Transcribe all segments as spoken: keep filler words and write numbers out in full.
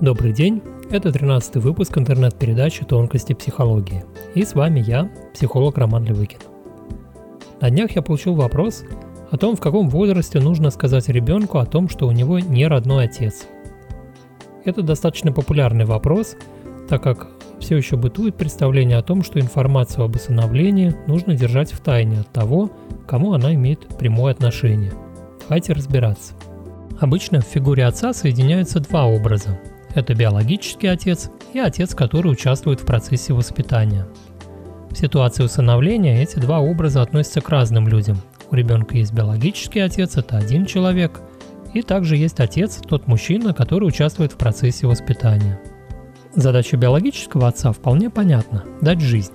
Добрый день, это тринадцатый выпуск интернет-передачи «Тонкости психологии». И с вами я, психолог Роман Левыкин. На днях я получил вопрос о том, в каком возрасте нужно сказать ребенку о том, что у него не родной отец. Это достаточно популярный вопрос, так как все еще бытует представление о том, что информацию об усыновлении нужно держать в тайне от того, кому она имеет прямое отношение. Давайте разбираться. Обычно в фигуре отца соединяются два образа. Это биологический отец и отец, который участвует в процессе воспитания. В ситуации усыновления эти два образа относятся к разным людям. У ребенка есть биологический отец, это один человек, и также есть отец, тот мужчина, который участвует в процессе воспитания. Задача биологического отца вполне понятна – дать жизнь.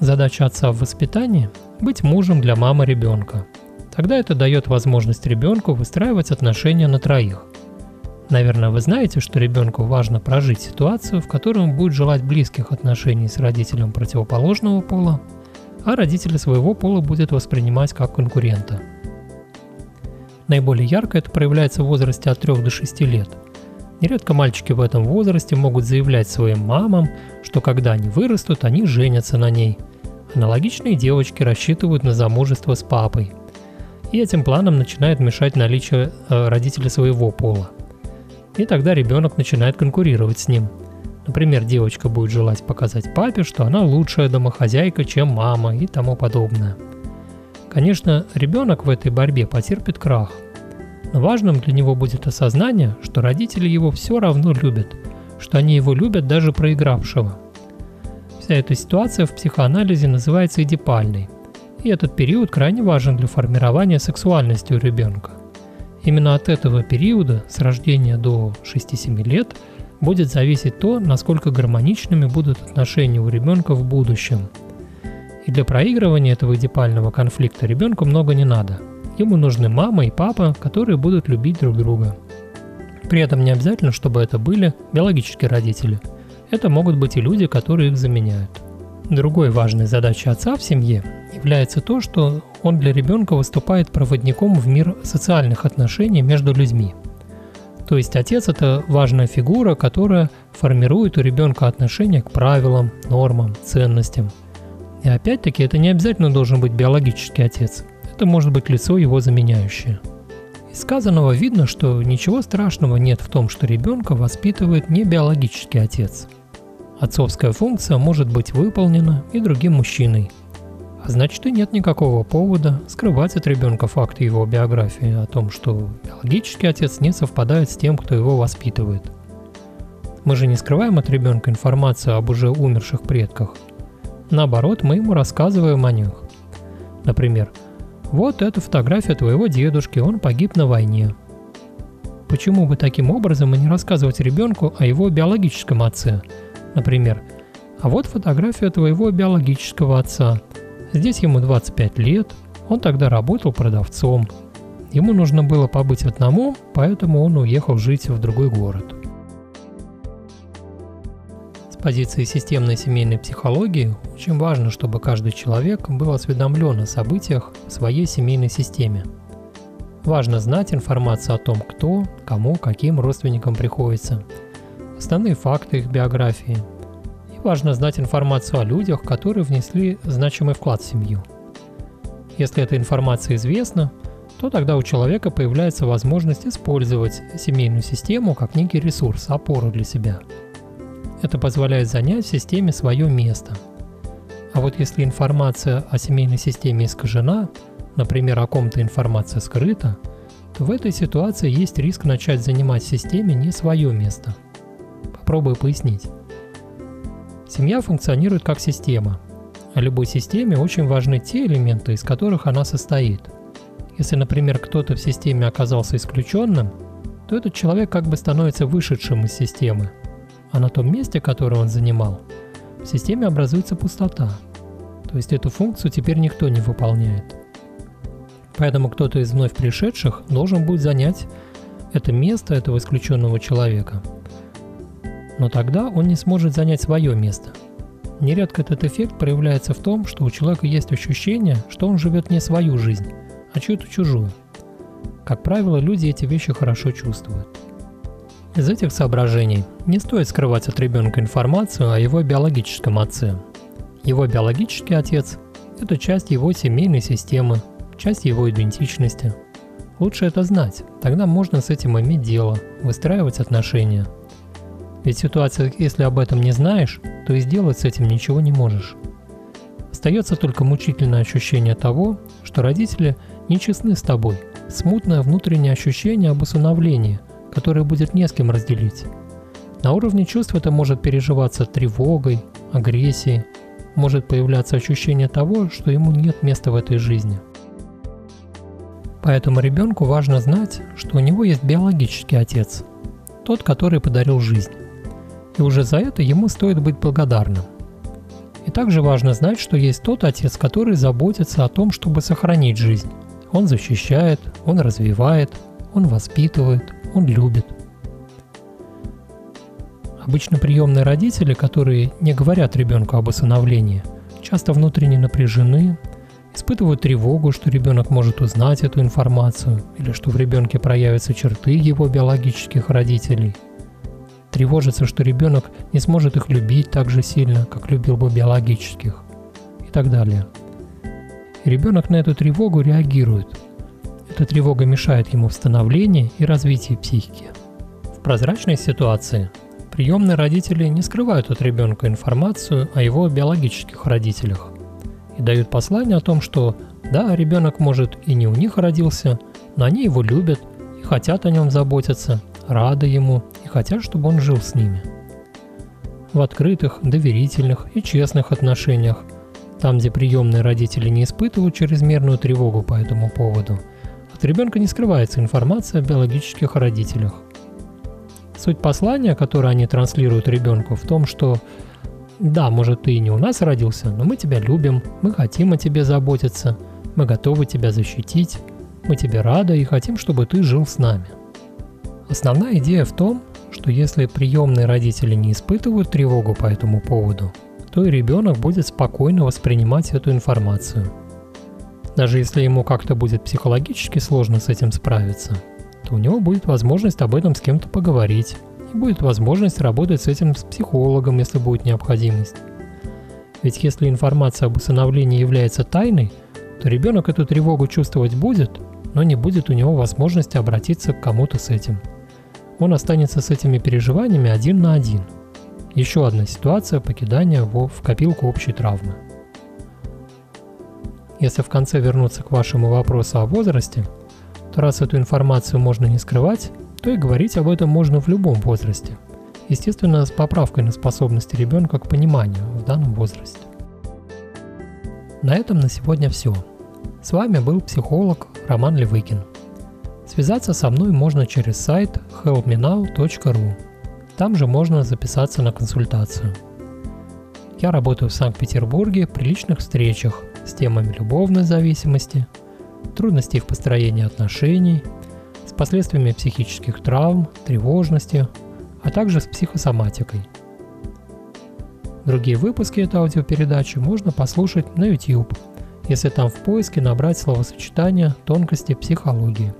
Задача отца в воспитании – быть мужем для мамы ребенка. Тогда это дает возможность ребенку выстраивать отношения на троих. Наверное, вы знаете, что ребенку важно прожить ситуацию, в которой он будет желать близких отношений с родителем противоположного пола, а родители своего пола будет воспринимать как конкурента. Наиболее ярко это проявляется в возрасте от трех до шести лет. Нередко мальчики в этом возрасте могут заявлять своим мамам, что когда они вырастут, они женятся на ней. Аналогичные девочки рассчитывают на замужество с папой. И этим планам начинает мешать наличие родителей своего пола. И тогда ребенок начинает конкурировать с ним. Например, девочка будет желать показать папе, что она лучшая домохозяйка, чем мама, и тому подобное. Конечно, ребенок в этой борьбе потерпит крах. Но важным для него будет осознание, что родители его все равно любят, что они его любят даже проигравшего. Вся эта ситуация в психоанализе называется эдипальной. И этот период крайне важен для формирования сексуальности у ребенка. Именно от этого периода, с рождения до шести-семи лет, будет зависеть то, насколько гармоничными будут отношения у ребенка в будущем. И для проигрывания этого эдипального конфликта ребенку много не надо. Ему нужны мама и папа, которые будут любить друг друга. При этом не обязательно, чтобы это были биологические родители. Это могут быть и люди, которые их заменяют. Другой важной задачей отца в семье является то, что он для ребенка выступает проводником в мир социальных отношений между людьми. То есть отец – это важная фигура, которая формирует у ребенка отношение к правилам, нормам, ценностям. И опять-таки это не обязательно должен быть биологический отец, это может быть лицо его заменяющее. Из сказанного видно, что ничего страшного нет в том, что ребенка воспитывает не биологический отец. Отцовская функция может быть выполнена и другим мужчиной. А значит, и нет никакого повода скрывать от ребенка факты его биографии о том, что биологический отец не совпадает с тем, кто его воспитывает. Мы же не скрываем от ребенка информацию об уже умерших предках. Наоборот, мы ему рассказываем о них. Например, вот эта фотография твоего дедушки, он погиб на войне. Почему бы таким образом и не рассказывать ребенку о его биологическом отце? Например, а вот фотография твоего биологического отца. Здесь ему двадцать пять лет, он тогда работал продавцом. Ему нужно было побыть одному, поэтому он уехал жить в другой город. С позиции системной семейной психологии очень важно, чтобы каждый человек был осведомлен о событиях в своей семейной системе. Важно знать информацию о том, кто, кому, каким родственникам приходится, основные факты их биографии. И важно знать информацию о людях, которые внесли значимый вклад в семью. Если эта информация известна, то тогда у человека появляется возможность использовать семейную систему как некий ресурс, опору для себя. Это позволяет занять в системе свое место. А вот если информация о семейной системе искажена, например, о ком-то информация скрыта, то в этой ситуации есть риск начать занимать в системе не свое место. Попробую пояснить. Семья функционирует как система. А любой системе очень важны те элементы, из которых она состоит. Если, например, кто-то в системе оказался исключенным, то этот человек как бы становится вышедшим из системы. А на том месте, которое он занимал, в системе образуется пустота. То есть эту функцию теперь никто не выполняет. Поэтому кто-то из вновь пришедших должен будет занять это место этого исключенного человека. Но тогда он не сможет занять свое место. Нередко этот эффект проявляется в том, что у человека есть ощущение, что он живет не свою жизнь, а чью-то чужую. Как правило, люди эти вещи хорошо чувствуют. Из этих соображений не стоит скрывать от ребенка информацию о его биологическом отце. Его биологический отец – это часть его семейной системы, часть его идентичности. Лучше это знать, тогда можно с этим иметь дело, выстраивать отношения. Ведь ситуация, если об этом не знаешь, то и сделать с этим ничего не можешь. Остается только мучительное ощущение того, что родители нечестны с тобой, смутное внутреннее ощущение об усыновлении, которое будет не с кем разделить. На уровне чувств это может переживаться тревогой, агрессией, может появляться ощущение того, что ему нет места в этой жизни. Поэтому ребенку важно знать, что у него есть биологический отец, тот, который подарил жизнь, и уже за это ему стоит быть благодарным. И также важно знать, что есть тот отец, который заботится о том, чтобы сохранить жизнь. Он защищает, он развивает, он воспитывает, он любит. Обычно приемные родители, которые не говорят ребенку об усыновлении, часто внутренне напряжены, испытывают тревогу, что ребенок может узнать эту информацию или что в ребенке проявятся черты его биологических родителей. Тревожится, что ребенок не сможет их любить так же сильно, как любил бы биологических, и так далее. И ребенок на эту тревогу реагирует. Эта тревога мешает ему в становлении и развитии психики. В прозрачной ситуации приемные родители не скрывают от ребенка информацию о его биологических родителях и дают послание о том, что да, ребенок может и не у них родился, но они его любят и хотят о нем заботиться, рады ему и хотят, чтобы он жил с ними. В открытых, доверительных и честных отношениях, там, где приемные родители не испытывают чрезмерную тревогу по этому поводу, от ребенка не скрывается информация о биологических родителях. Суть послания, которое они транслируют ребенку, в том, что да, может, ты и не у нас родился, но мы тебя любим, мы хотим о тебе заботиться, мы готовы тебя защитить, мы тебе рады и хотим, чтобы ты жил с нами. Основная идея в том, что если приемные родители не испытывают тревогу по этому поводу, то и ребенок будет спокойно воспринимать эту информацию. Даже если ему как-то будет психологически сложно с этим справиться, то у него будет возможность об этом с кем-то поговорить, и будет возможность работать с этим с психологом, если будет необходимость. Ведь если информация об усыновлении является тайной, то ребенок эту тревогу чувствовать будет, но не будет у него возможности обратиться к кому-то с этим. Он останется с этими переживаниями один на один. Еще одна ситуация покидания его в копилку общей травмы. Если в конце вернуться к вашему вопросу о возрасте, то раз эту информацию можно не скрывать, то и говорить об этом можно в любом возрасте. Естественно, с поправкой на способности ребенка к пониманию в данном возрасте. На этом на сегодня все. С вами был психолог Роман Левыкин. Связаться со мной можно через сайт хелп ми нау точка ру. Там же можно записаться на консультацию. Я работаю в Санкт-Петербурге при личных встречах с темами любовной зависимости, трудностей в построении отношений, с последствиями психических травм, тревожности, а также с психосоматикой. Другие выпуски этой аудиопередачи можно послушать на ютуб, если там в поиске набрать словосочетание «Тонкости психологии».